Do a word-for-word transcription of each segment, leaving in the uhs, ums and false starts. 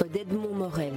lettre d'Edmond Morrel.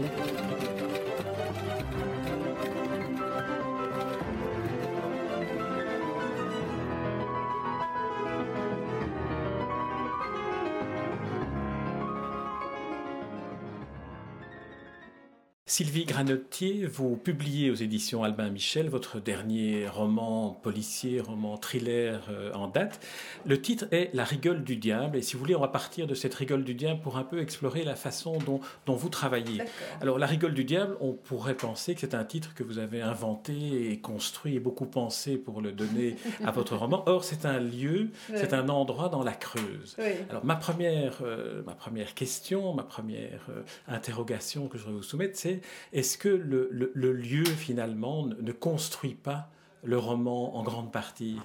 Sylvie Granotier, vous publiez aux éditions Albin Michel votre dernier roman policier, roman thriller euh, en date. Le titre est « La rigole du diable » et si vous voulez, on va partir de cette rigole du diable pour un peu explorer la façon dont, dont vous travaillez. D'accord. Alors « La rigole du diable », on pourrait penser que c'est un titre que vous avez inventé et construit et beaucoup pensé pour le donner à votre roman. Or, c'est un lieu, oui. C'est un endroit dans la Creuse. Oui. Alors ma première, euh, ma première question, ma première euh, interrogation que je voudrais vous soumettre, c'est est-ce que le, le, le lieu, finalement, ne construit pas le roman en grande partie ?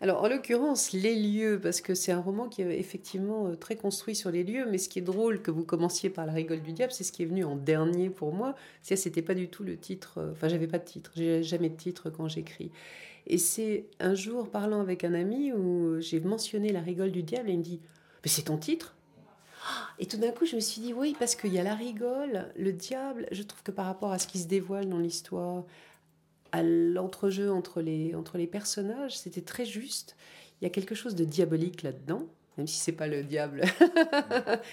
Alors, en l'occurrence, les lieux, parce que c'est un roman qui est effectivement très construit sur les lieux, mais ce qui est drôle que vous commenciez par La rigole du diable, c'est ce qui est venu en dernier pour moi. C'est que c'était pas du tout le titre, enfin, j'avais pas de titre, j'ai jamais de titre quand j'écris. Et c'est un jour, parlant avec un ami, où j'ai mentionné La rigole du diable, et il me dit « Mais c'est ton titre ?» Et tout d'un coup, je me suis dit, oui, parce qu'il y a la rigole, le diable, je trouve que par rapport à ce qui se dévoile dans l'histoire, à l'entrejeu entre les, entre les personnages, c'était très juste. Il y a quelque chose de diabolique là-dedans, même si c'est pas le diable.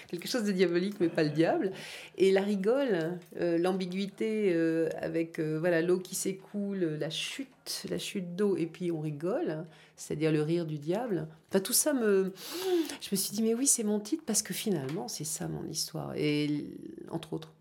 Quelque chose de diabolique, mais pas le diable. Et la rigole, euh, l'ambiguïté euh, avec euh, voilà, l'eau qui s'écoule, la chute, la chute d'eau, et puis on rigole, c'est-à-dire le rire du diable. Enfin, tout ça, me... je me suis dit, mais oui, c'est mon titre, parce que finalement, c'est ça mon histoire, et entre autres.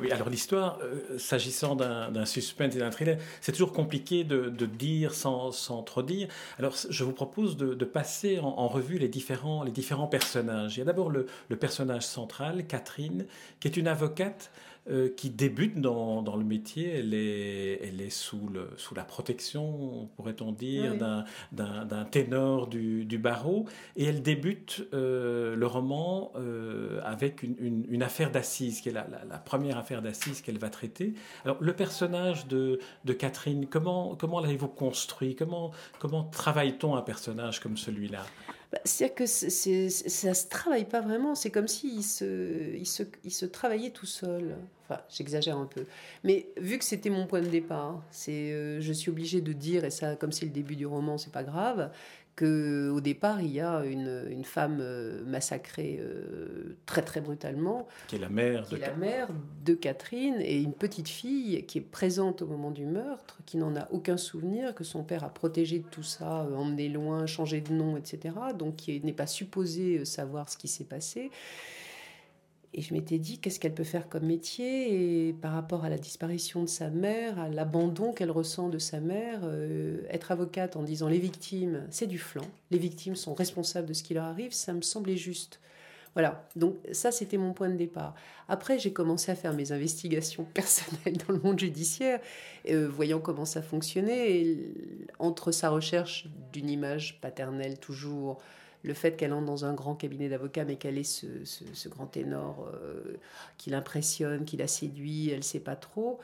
Oui, alors l'histoire, euh, s'agissant d'un, d'un suspense et d'un thriller, c'est toujours compliqué de, de dire sans, sans trop dire. Alors je vous propose de, de passer en, en revue les différents, les différents personnages. Il y a d'abord le, le personnage central, Catherine, qui est une avocate euh, qui débute dans, dans le métier. Elle est, elle est sous, le, sous la protection, pourrait-on dire, oui. d'un, d'un, d'un ténor du, du barreau. Et elle débute euh, le roman euh, avec une, une, une affaire d'assises qui est là. La, la première affaire d'assises qu'elle va traiter. Alors, le personnage de, de Catherine, comment, comment l'avez-vous construit ? Comment, comment travaille-t-on un personnage comme celui-là ? Bah, c'est-à-dire que c'est, c'est, ça ne se travaille pas vraiment. C'est comme s'il se, il se, il se travaillait tout seul. Enfin, j'exagère un peu. Mais vu que c'était mon point de départ, c'est, euh, je suis obligée de dire, et ça, comme c'est le début du roman, c'est pas grave, qu'au départ, il y a une, une femme massacrée euh, très, très brutalement. Qui est la mère de, qui est la mère de Catherine. Et une petite fille qui est présente au moment du meurtre, qui n'en a aucun souvenir, que son père a protégé de tout ça, euh, emmené loin, changé de nom, et cetera. Donc, qui n'est pas supposée savoir ce qui s'est passé. Et je m'étais dit, qu'est-ce qu'elle peut faire comme métier ? Et par rapport à la disparition de sa mère, à l'abandon qu'elle ressent de sa mère, euh, être avocate en disant les victimes, c'est du flanc, les victimes sont responsables de ce qui leur arrive, ça me semblait juste. Voilà, donc ça c'était mon point de départ. Après j'ai commencé à faire mes investigations personnelles dans le monde judiciaire, euh, voyant comment ça fonctionnait, et entre sa recherche d'une image paternelle toujours, le fait qu'elle entre dans un grand cabinet d'avocats, mais qu'elle est ce, ce, ce grand ténor euh, qui l'impressionne, qui la séduit, elle ne sait pas trop.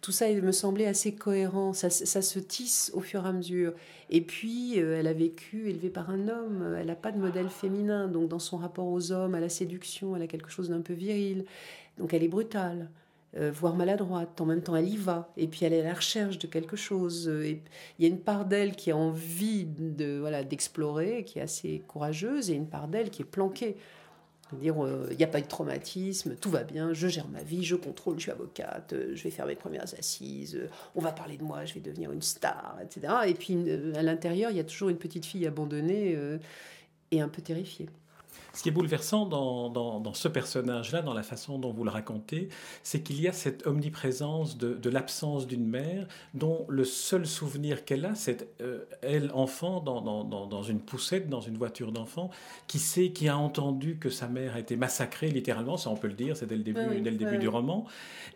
Tout ça, il me semblait assez cohérent. Ça, ça se tisse au fur et à mesure. Et puis, euh, elle a vécu élevée par un homme. Elle n'a pas de modèle féminin. Donc, dans son rapport aux hommes, à la séduction, elle a quelque chose d'un peu viril. Donc, elle est brutale. Euh, voire maladroite, en même temps elle y va, et puis elle est à la recherche de quelque chose, il y a une part d'elle qui a envie de, voilà, d'explorer, qui est assez courageuse, et une part d'elle qui est planquée, c'est-à-dire il euh, n'y a pas de traumatisme, tout va bien, je gère ma vie, je contrôle, je suis avocate, euh, je vais faire mes premières assises, euh, on va parler de moi, je vais devenir une star, et cetera. Et puis euh, à l'intérieur il y a toujours une petite fille abandonnée euh, et un peu terrifiée. Ce qui est bouleversant dans, dans, dans ce personnage-là, dans la façon dont vous le racontez, c'est qu'il y a cette omniprésence de, de l'absence d'une mère dont le seul souvenir qu'elle a, c'est euh, elle, enfant, dans, dans, dans une poussette, dans une voiture d'enfant, qui sait, qui a entendu que sa mère a été massacrée, littéralement, ça on peut le dire, c'est dès le début, oui, dès le début oui. du roman.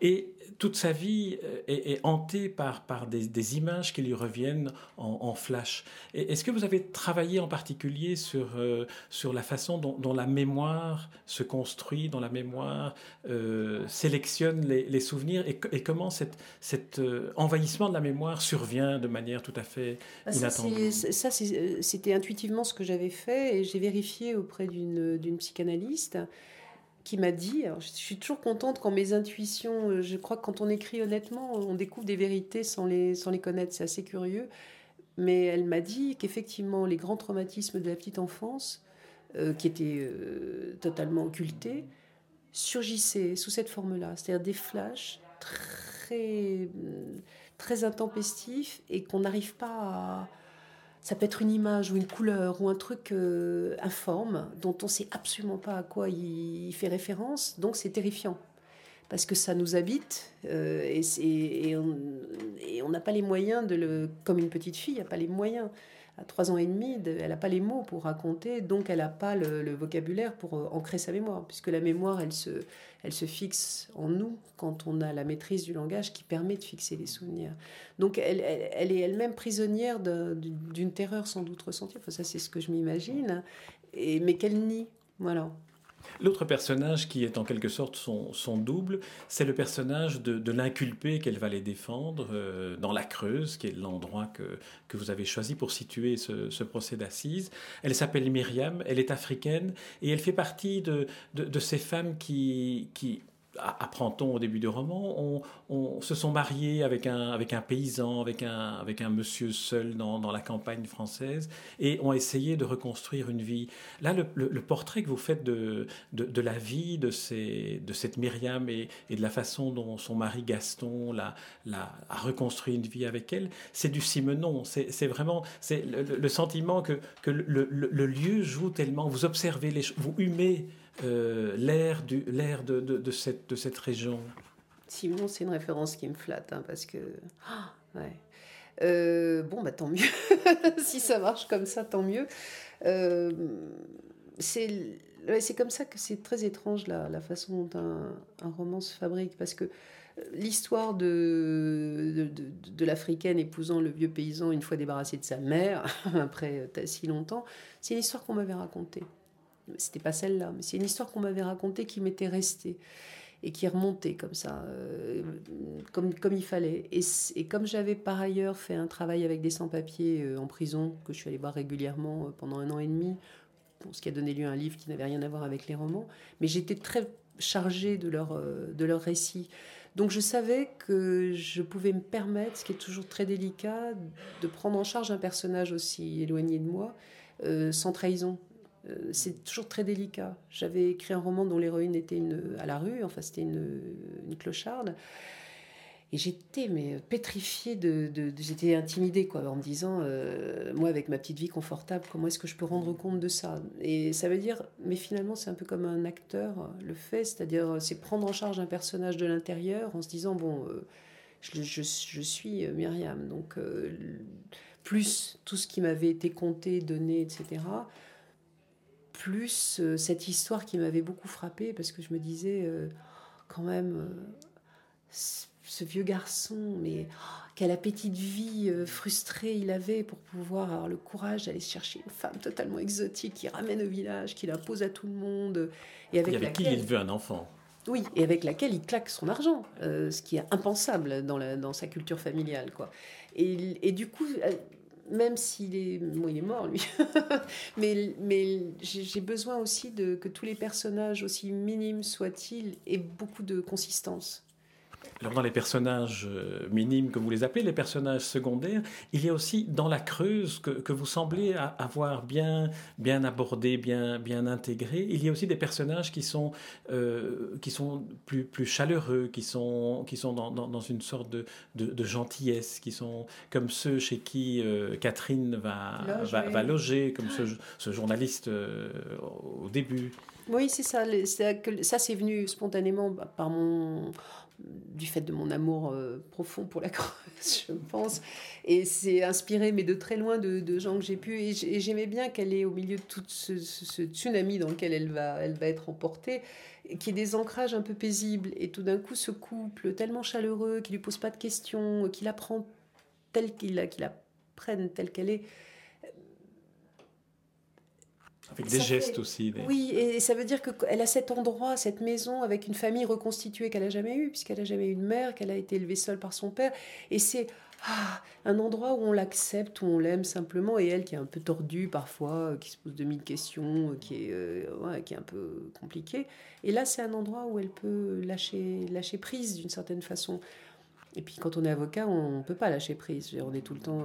Et toute sa vie est, est hantée par, par des, des images qui lui reviennent en, en flash. Et est-ce que vous avez travaillé en particulier sur, euh, sur la façon dont, dont la mémoire se construit, dont la mémoire euh, sélectionne les, les souvenirs et, et comment cet cette, euh, envahissement de la mémoire survient de manière tout à fait ah, inattendue. Ça, c'est, ça c'est, c'était intuitivement ce que j'avais fait et j'ai vérifié auprès d'une, d'une psychanalyste. qui m'a dit, alors je suis toujours contente quand mes intuitions, je crois que quand on écrit honnêtement, on découvre des vérités sans les, sans les connaître, c'est assez curieux, mais elle m'a dit qu'effectivement les grands traumatismes de la petite enfance, euh, qui étaient euh, totalement occultés, surgissaient sous cette forme-là, c'est-à-dire des flashs très, très intempestifs et qu'on n'arrive pas à... Ça peut être une image ou une couleur ou un truc euh, informe dont on ne sait absolument pas à quoi il fait référence. Donc c'est terrifiant parce que ça nous habite euh, et, c'est, et on n'a pas les moyens de le... Comme une petite fille, elle n'a pas les moyens. À trois ans et demi, de, elle n'a pas les mots pour raconter, donc elle n'a pas le, le vocabulaire pour ancrer sa mémoire puisque la mémoire, elle se, elle se fixe en nous quand on a la maîtrise du langage qui permet de fixer les souvenirs. Donc elle, elle, elle est elle-même prisonnière de, d'une terreur sans doute ressentie, enfin, ça c'est ce que je m'imagine, et, mais qu'elle nie, voilà. L'autre personnage qui est en quelque sorte son, son double, c'est le personnage de, de l'inculpé qu'elle va aller défendre euh, dans la Creuse, qui est l'endroit que, que vous avez choisi pour situer ce, ce procès d'assises. Elle s'appelle Myriam, elle est africaine et elle fait partie de, de, de ces femmes qui... qui apprend-on au début du roman, on, on se sont mariés avec un, avec un paysan, avec un, avec un monsieur seul dans, dans la campagne française et ont essayé de reconstruire une vie. Là, le, le, le portrait que vous faites de, de, de la vie de, ces, de cette Myriam et, et de la façon dont son mari Gaston la, la, a reconstruit une vie avec elle, c'est du Simenon. C'est, c'est vraiment c'est le, le sentiment que, que le, le, le lieu joue tellement, vous observez, les, vous humez Euh, l'air, du, l'air de, de, de, cette, de cette région. Simon, c'est une référence qui me flatte, hein, parce que... Oh, ouais. euh, bon, bah, tant mieux. Si ça marche comme ça, tant mieux. Euh, c'est, ouais, c'est comme ça que c'est très étrange, la, la façon dont un, un roman se fabrique, parce que l'histoire de, de, de, de l'Africaine épousant le vieux paysan une fois débarrassé de sa mère, après si longtemps, c'est une histoire qu'on m'avait racontée. C'était pas celle-là, mais c'est une histoire qu'on m'avait racontée qui m'était restée et qui remontait comme ça, euh, comme, comme il fallait. Et, et comme j'avais par ailleurs fait un travail avec des sans-papiers euh, en prison, que je suis allée voir régulièrement euh, pendant un an et demi, bon, ce qui a donné lieu à un livre qui n'avait rien à voir avec les romans, mais j'étais très chargée de leur, euh, de leur récit. Donc je savais que je pouvais me permettre, ce qui est toujours très délicat, de prendre en charge un personnage aussi éloigné de moi, euh, sans trahison. C'est toujours très délicat. J'avais écrit un roman dont l'héroïne était une, à la rue, enfin c'était une, une clocharde, et j'étais mais pétrifiée, de, de, de, j'étais intimidée quoi, en me disant, euh, moi avec ma petite vie confortable, comment est-ce que je peux rendre compte de ça ? Et ça veut dire, mais finalement c'est un peu comme un acteur le fait, c'est-à-dire c'est prendre en charge un personnage de l'intérieur en se disant, bon, euh, je, je, je suis Myriam, donc euh, plus tout ce qui m'avait été conté, donné, et cetera, plus euh, cette histoire qui m'avait beaucoup frappée, parce que je me disais, euh, quand même, euh, ce, ce vieux garçon, mais oh, quel appétit de vie euh, frustré il avait pour pouvoir avoir le courage d'aller chercher une femme totalement exotique qui ramène au village, qui l'impose à tout le monde. Et avec, et avec laquelle... qui il veut un enfant. Oui, et avec laquelle il claque son argent, euh, ce qui est impensable dans, la, dans sa culture familiale, quoi. Et, et du coup... Euh, même s'il est... Bon, il est mort, lui. mais mais j'ai besoin aussi de, que tous les personnages, aussi minimes soient-ils, aient beaucoup de consistance. Alors, dans les personnages minimes, comme vous les appelez, les personnages secondaires, il y a aussi, dans la Creuse, que, que vous semblez avoir bien, bien abordé, bien, bien intégré, il y a aussi des personnages qui sont, euh, qui sont plus, plus chaleureux, qui sont, qui sont dans, dans, dans une sorte de, de, de gentillesse, qui sont comme ceux chez qui euh, Catherine va loger, va, va loger comme ce, ce journaliste euh, au début. Oui, c'est ça. Ça, c'est venu spontanément par mon... du fait de mon amour euh, profond pour la Creuse, je pense. Et c'est inspiré, mais de très loin, de, de gens que j'ai pu... Et j'aimais bien qu'elle est au milieu de tout ce, ce, ce tsunami dans lequel elle va, elle va être emportée, qui est des ancrages un peu paisibles. Et tout d'un coup, ce couple tellement chaleureux, qui ne lui pose pas de questions, qui la prend telle qu'il la, qui la prenne telle qu'elle est... Avec des ça gestes fait, aussi. Des... Oui, et ça veut dire qu'elle a cet endroit, cette maison, avec une famille reconstituée qu'elle n'a jamais eue, puisqu'elle n'a jamais eu de mère, qu'elle a été élevée seule par son père. Et c'est ah, un endroit où on l'accepte, où on l'aime simplement, et elle qui est un peu tordue parfois, qui se pose de mille questions, qui est, euh, ouais, qui est un peu compliquée. Et là, c'est un endroit où elle peut lâcher, lâcher prise d'une certaine façon. Et puis quand on est avocat, on peut pas lâcher prise, on est tout le temps...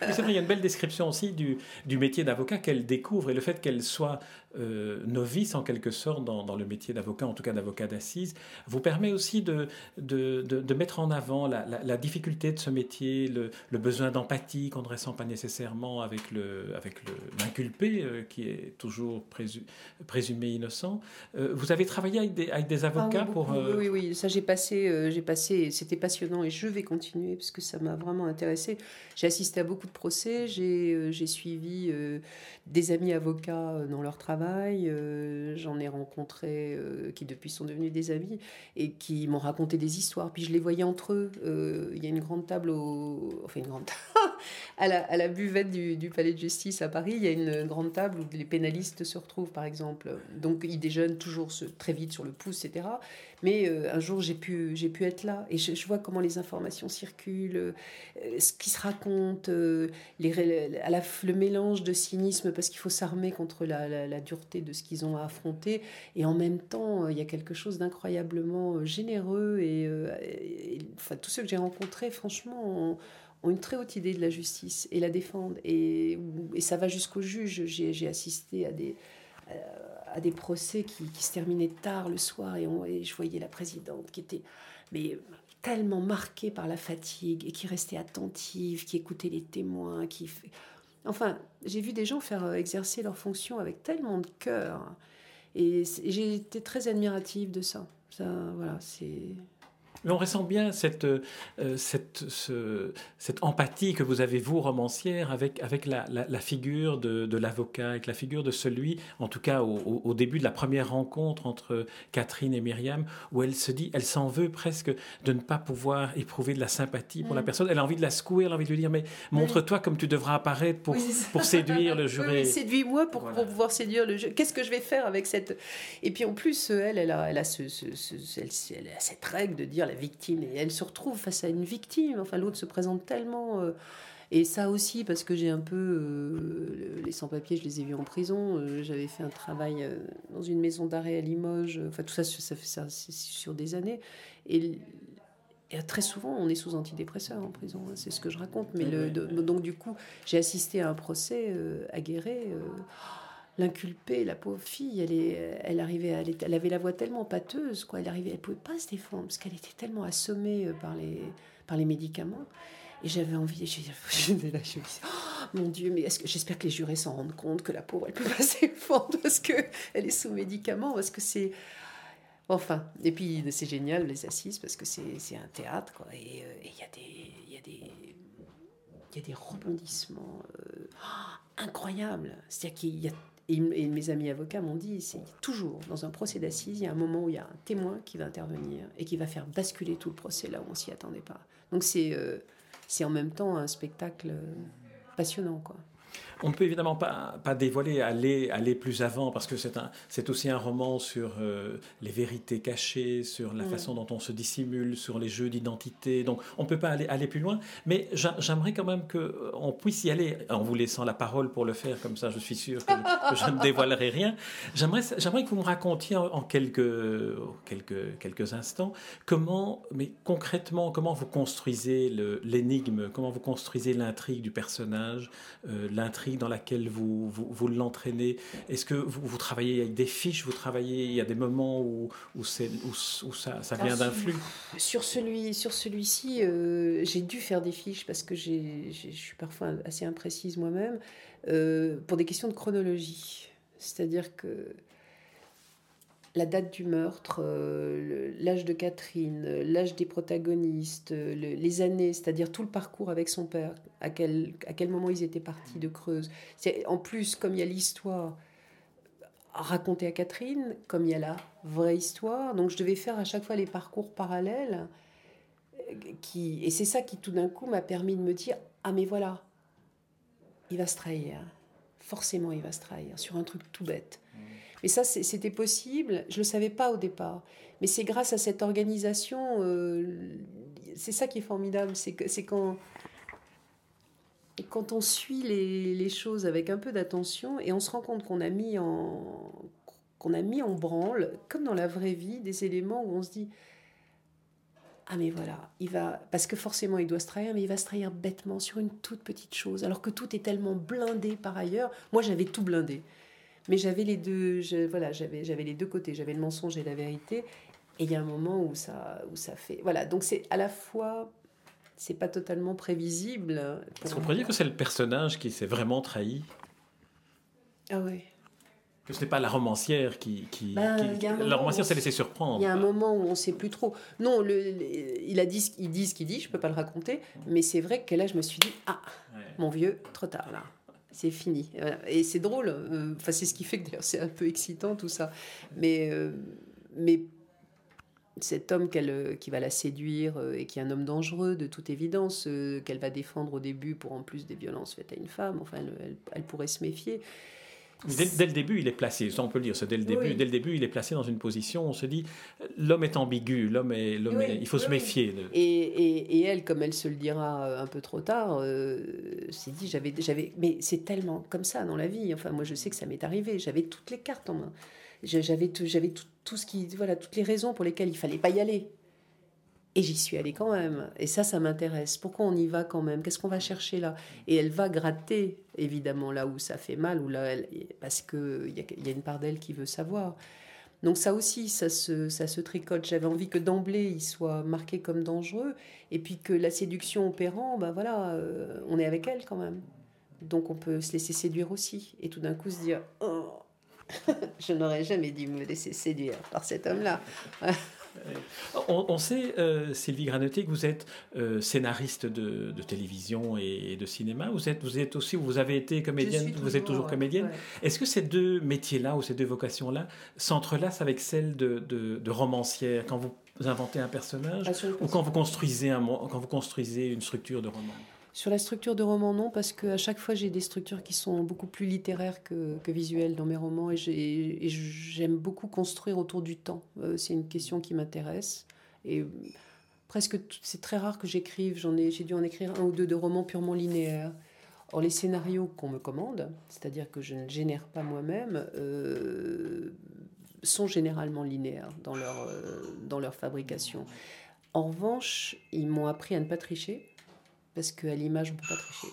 C'est vrai, il y a une belle description aussi du, du métier d'avocat qu'elle découvre, et le fait qu'elle soit euh, novice en quelque sorte dans, dans le métier d'avocat, en tout cas d'avocat d'assises, vous permet aussi de, de, de, de mettre en avant la, la, la difficulté de ce métier, le, le besoin d'empathie qu'on ne ressent pas nécessairement avec, le, avec le, l'inculpé euh, qui est toujours présu, présumé innocent. Euh, vous avez travaillé avec des, avec des avocats ah, oui, pour... Euh... Oui, oui, ça j'ai passé... Euh, j'ai passé c'était passionnant et je vais continuer parce que ça m'a vraiment intéressée. J'ai assisté à beaucoup de procès, j'ai, euh, j'ai suivi euh, des amis avocats dans leur travail, euh, j'en ai rencontré euh, qui depuis sont devenus des amis et qui m'ont raconté des histoires. Puis je les voyais entre eux. Il euh, y a une grande table, au... enfin une grande table, à, la, à la buvette du, du Palais de Justice à Paris, il y a une grande table où les pénalistes se retrouvent par exemple. Donc ils déjeunent toujours ce, très vite sur le pouce, et cetera. Mais euh, un jour j'ai pu, j'ai pu être là. Et je, je vois comment les informations circulent, euh, ce qui se raconte, euh, les, à la, le mélange de cynisme, parce qu'il faut s'armer contre la, la, la dureté de ce qu'ils ont à affronter. Et en même temps, euh, il y a quelque chose d'incroyablement généreux. Et, euh, et, et enfin, tous ceux que j'ai rencontrés, franchement, ont, ont une très haute idée de la justice et la défendent. Et, et ça va jusqu'au juge. J'ai, j'ai assisté à des... Euh, à des procès qui, qui se terminaient tard le soir et, on, et je voyais la présidente qui était mais, tellement marquée par la fatigue et qui restait attentive, qui écoutait les témoins, qui... Enfin, j'ai vu des gens faire exercer leurs fonctions avec tellement de cœur et, et j'ai été très admirative de ça. Ça, voilà, c'est... Mais on ressent bien cette, euh, cette, ce, cette empathie que vous avez, vous, romancière, avec, avec la, la, la figure de, de l'avocat, avec la figure de celui, en tout cas au, au début de la première rencontre entre Catherine et Myriam, où elle se dit, elle s'en veut presque de ne pas pouvoir éprouver de la sympathie pour mmh. la personne. Elle a envie de la secouer, elle a envie de lui dire, mais montre-toi comme tu devras apparaître pour, oui, pour séduire le juré. Oui, oui, séduis-moi pour, voilà. pour pouvoir séduire le juré. Qu'est-ce que je vais faire avec cette... Et puis en plus, elle, elle a, elle a, ce, ce, ce, elle, elle a cette règle de dire la victime, et elle se retrouve face à une victime, enfin l'autre se présente tellement euh, et ça aussi parce que j'ai un peu euh, les sans-papiers, je les ai vus en prison, euh, j'avais fait un travail euh, dans une maison d'arrêt à Limoges, enfin tout ça, ça fait ça c'est sur des années et, et très souvent on est sous antidépresseurs en prison, hein, c'est ce que je raconte mais le, de, donc du coup j'ai assisté à un procès euh, aguerré euh, l'inculpée, la pauvre fille, elle, est, elle, arrivait à, elle avait la voix tellement pâteuse, quoi. Elle arrivait, elle pouvait pas se défendre parce qu'elle était tellement assommée par les, par les médicaments. Et j'avais envie, je, je, je, là, je me disais, oh, mon Dieu, mais est-ce que, j'espère que les jurés s'en rendent compte que la pauvre, elle peut pas se défendre parce qu'elle est sous médicaments, parce que c'est... Enfin, et puis c'est génial, les assises, parce que c'est, c'est un théâtre, quoi. Et il y a des... Y a des Il y a des rebondissements euh, oh, incroyables. C'est-à-dire qu'il y a, et mes amis avocats m'ont dit, c'est toujours dans un procès d'assises, il y a un moment où il y a un témoin qui va intervenir et qui va faire basculer tout le procès là où on s'y attendait pas. Donc c'est, euh, c'est en même temps un spectacle passionnant, quoi. On ne peut évidemment pas, pas dévoiler, aller, aller plus avant, parce que c'est, un, c'est aussi un roman sur euh, les vérités cachées, sur la mmh. façon dont on se dissimule, sur les jeux d'identité. Donc, on ne peut pas aller, aller plus loin. Mais j'a, j'aimerais quand même qu'on puisse y aller, en vous laissant la parole pour le faire, comme ça je suis sûr que, que je ne dévoilerai rien. J'aimerais, j'aimerais que vous me racontiez en, en quelques, quelques, quelques instants comment, mais concrètement, comment vous construisez le, l'énigme, comment vous construisez l'intrigue du personnage, euh, l'intrigue dans laquelle vous, vous, vous l'entraînez. Est-ce que vous, vous travaillez avec des fiches, vous travaillez, il y a des moments où, où, c'est, où, où ça, ça vient d'un flux ? Sur, celui, sur celui-ci, euh, j'ai dû faire des fiches parce que j'ai, j'ai, je suis parfois assez imprécise moi-même, euh, pour des questions de chronologie. C'est-à-dire que la date du meurtre, euh, le, l'âge de Catherine, euh, l'âge des protagonistes, euh, le, les années, c'est-à-dire tout le parcours avec son père, à quel, à quel moment ils étaient partis de Creuse. C'est, en plus, comme il y a l'histoire racontée à Catherine, comme il y a la vraie histoire, donc je devais faire à chaque fois les parcours parallèles. Qui, et c'est ça qui, tout d'un coup, m'a permis de me dire, ah mais voilà, il va se trahir. Forcément, il va se trahir sur un truc tout bête. Mais ça, c'était possible, je ne le savais pas au départ. Mais c'est grâce à cette organisation, euh, c'est ça qui est formidable, c'est que c'est quand quand on suit les, les choses avec un peu d'attention et on se rend compte qu'on a mis en qu'on a mis en branle, comme dans la vraie vie, des éléments où on se dit ah mais voilà, il va, parce que forcément il doit se trahir, mais il va se trahir bêtement sur une toute petite chose, alors que tout est tellement blindé par ailleurs. Moi j'avais tout blindé, mais j'avais les deux, je, voilà, j'avais j'avais les deux côtés, j'avais le mensonge et la vérité, et il y a un moment où ça où ça fait, voilà, donc c'est à la fois, c'est pas totalement prévisible. Est-ce qu'on pourrait dire que c'est le personnage qui s'est vraiment trahi? Ah oui. Que ce n'est pas la romancière qui... qui, bah, qui la romancière s'est laissée surprendre. Il y a un moment où on ne sait plus trop. Non, le, le, il, a dit, il dit ce qu'il dit, je ne peux pas le raconter, mais c'est vrai que là, je me suis dit, ah, ouais. Mon vieux, trop tard, là. C'est fini. Et c'est drôle. Enfin, c'est ce qui fait que d'ailleurs, c'est un peu excitant, tout ça. Mais, euh, mais cet homme qu'elle, qui va la séduire, et qui est un homme dangereux, de toute évidence, qu'elle va défendre au début pour, en plus, des violences faites à une femme, enfin, elle, elle, elle pourrait se méfier. Dès, dès le début, il est placé, ça on peut le dire, c'est dès le début, oui. Dès le début, il est placé dans une position où on se dit, l'homme est ambigu, l'homme est, l'homme oui, est, il faut oui. se méfier. De... Et, et, et elle, comme elle se le dira un peu trop tard, euh, s'est dit, j'avais, j'avais, mais c'est tellement comme ça dans la vie, enfin moi je sais que ça m'est arrivé, j'avais toutes les cartes en main, j'avais, tout, j'avais tout, tout ce qui, voilà, toutes les raisons pour lesquelles il ne fallait pas y aller. Et j'y suis allée quand même. Et ça, ça m'intéresse. Pourquoi on y va quand même? Qu'est-ce qu'on va chercher là? Et elle va gratter, évidemment, là où ça fait mal, où là, elle, parce qu'il y, y a une part d'elle qui veut savoir. Donc ça aussi, ça se, ça se tricote. J'avais envie que d'emblée, il soit marqué comme dangereux. Et puis que la séduction opérant, ben voilà, euh, on est avec elle quand même. Donc on peut se laisser séduire aussi. Et tout d'un coup se dire, oh, je n'aurais jamais dû me laisser séduire par cet homme-là. On, on sait, euh, Sylvie Granotier, que vous êtes euh, scénariste de, de télévision et, et de cinéma. Vous êtes, vous êtes aussi, vous avez été comédienne, toujours, vous êtes toujours comédienne. Ouais. Est-ce que ces deux métiers-là ou ces deux vocations-là s'entrelacent avec celle de, de, de romancière quand vous inventez un personnage ou quand vous construisez un, quand vous construisez une structure de roman? Sur la structure de roman, non, parce qu'à chaque fois, j'ai des structures qui sont beaucoup plus littéraires que, que visuelles dans mes romans, et, j'ai, et j'aime beaucoup construire autour du temps. Euh, c'est une question qui m'intéresse. Et presque, tout, c'est très rare que j'écrive. J'en ai, j'ai dû en écrire un ou deux de romans purement linéaires. Or, les scénarios qu'on me commande, c'est-à-dire que je ne génère pas moi-même, euh, sont généralement linéaires dans leur, euh, dans leur fabrication. En revanche, ils m'ont appris à ne pas tricher, parce qu'à l'image, on ne peut pas tricher.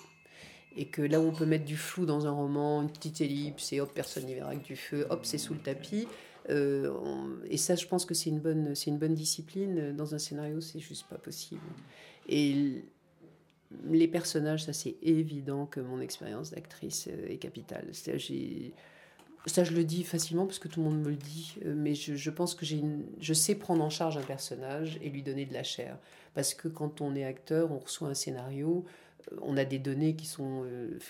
Et que là où on peut mettre du flou dans un roman, une petite ellipse, et hop, personne n'y verra que du feu, hop, c'est sous le tapis. Euh, on, et ça, je pense que c'est une bonne, c'est une bonne discipline. Dans un scénario, c'est juste pas possible. Et les personnages, ça, c'est évident que mon expérience d'actrice est capitale. C'est, j'ai, ça, je le dis facilement, parce que tout le monde me le dit. Mais je, je pense que j'ai une, je sais prendre en charge un personnage et lui donner de la chair. Parce que quand on est acteur, on reçoit un scénario, on a des données qui sont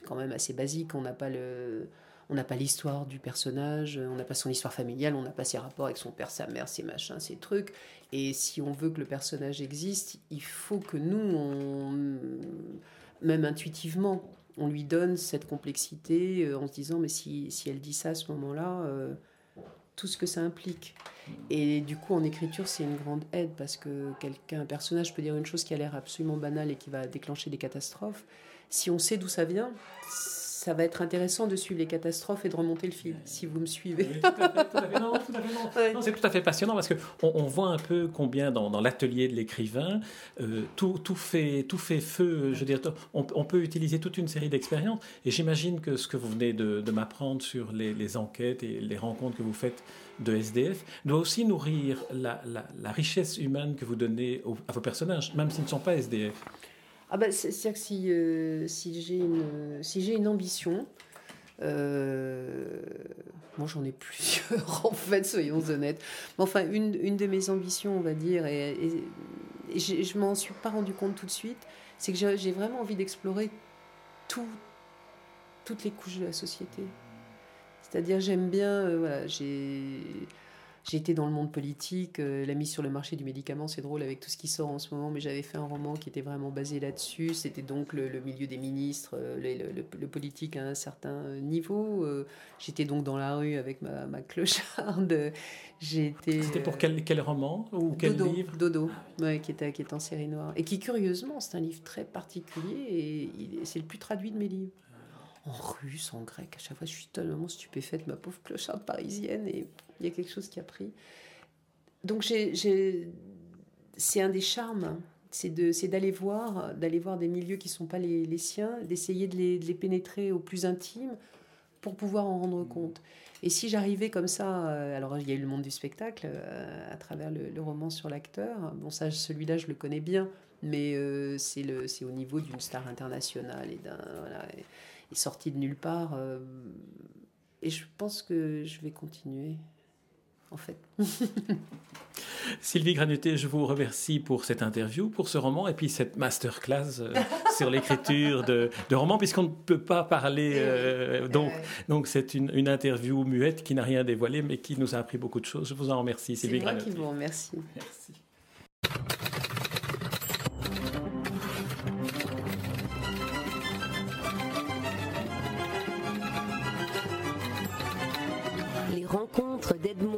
quand même assez basiques, on n'a pas le, on n'a pas l'histoire du personnage, on n'a pas son histoire familiale, on n'a pas ses rapports avec son père, sa mère, ses machins, ses trucs. Et si on veut que le personnage existe, il faut que nous, on, même intuitivement, on lui donne cette complexité en se disant « mais si, si elle dit ça à ce moment-là... Euh, » tout ce que ça implique. Et du coup, en écriture, c'est une grande aide, parce que quelqu'un, un personnage peut dire une chose qui a l'air absolument banale et qui va déclencher des catastrophes. Si on sait d'où ça vient, ça va être intéressant de suivre les catastrophes et de remonter le fil, si vous me suivez. Oui, tout à fait, tout à fait, non, tout à fait, non. Ouais. Non, c'est tout à fait passionnant, parce qu'on on voit un peu combien, dans, dans l'atelier de l'écrivain, euh, tout, tout, fait, tout fait feu. Je veux dire, on, on peut utiliser toute une série d'expériences. Et j'imagine que ce que vous venez de, de m'apprendre sur les, les enquêtes et les rencontres que vous faites de S D F doit aussi nourrir la, la, la richesse humaine que vous donnez au, à vos personnages, même s'ils ne sont pas S D F. Ah ben, c'est-à-dire que si, euh, si, j'ai une, si j'ai une ambition, euh, moi j'en ai plusieurs en fait, soyons honnêtes, mais enfin une, une de mes ambitions, on va dire, et, et, et je ne m'en suis pas rendu compte tout de suite, c'est que j'ai, j'ai vraiment envie d'explorer tout, toutes les couches de la société. C'est-à-dire j'aime bien, euh, voilà, j'ai... J'étais dans le monde politique, euh, la mise sur le marché du médicament, c'est drôle avec tout ce qui sort en ce moment, mais j'avais fait un roman qui était vraiment basé là-dessus. C'était donc le, le milieu des ministres, euh, le, le, le politique à un certain niveau. Euh, j'étais donc dans la rue avec ma, ma clocharde. J'étais, C'était pour quel, quel roman ou quel Dodo, livre Dodo, ouais, qui, était, qui est en série noire. Et qui, curieusement, c'est un livre très particulier et il, c'est le plus traduit de mes livres. En russe, en grec, à chaque fois je suis totalement stupéfaite, ma pauvre clocharde parisienne, et il y a quelque chose qui a pris. Donc j'ai, j'ai... c'est un des charmes, c'est, de, c'est d'aller voir, d'aller voir des milieux qui ne sont pas les, les siens, d'essayer de les, de les pénétrer au plus intime pour pouvoir en rendre compte. Et si j'arrivais comme ça, euh, alors il y a eu le monde du spectacle euh, à travers le, le roman sur l'acteur, bon ça celui-là je le connais bien, mais euh, c'est, le, c'est au niveau d'une star internationale et d'un... Voilà, et, est sorti de nulle part euh, et je pense que je vais continuer en fait. Sylvie Granotier, je vous remercie pour cette interview, pour ce roman et puis cette masterclass euh, sur l'écriture de, de romans, puisqu'on ne peut pas parler euh, donc, donc c'est une, une interview muette qui n'a rien dévoilé mais qui nous a appris beaucoup de choses. Je vous en remercie, Sylvie Granotier. C'est moi qui vous remercie. Merci. Rencontre d'Edmond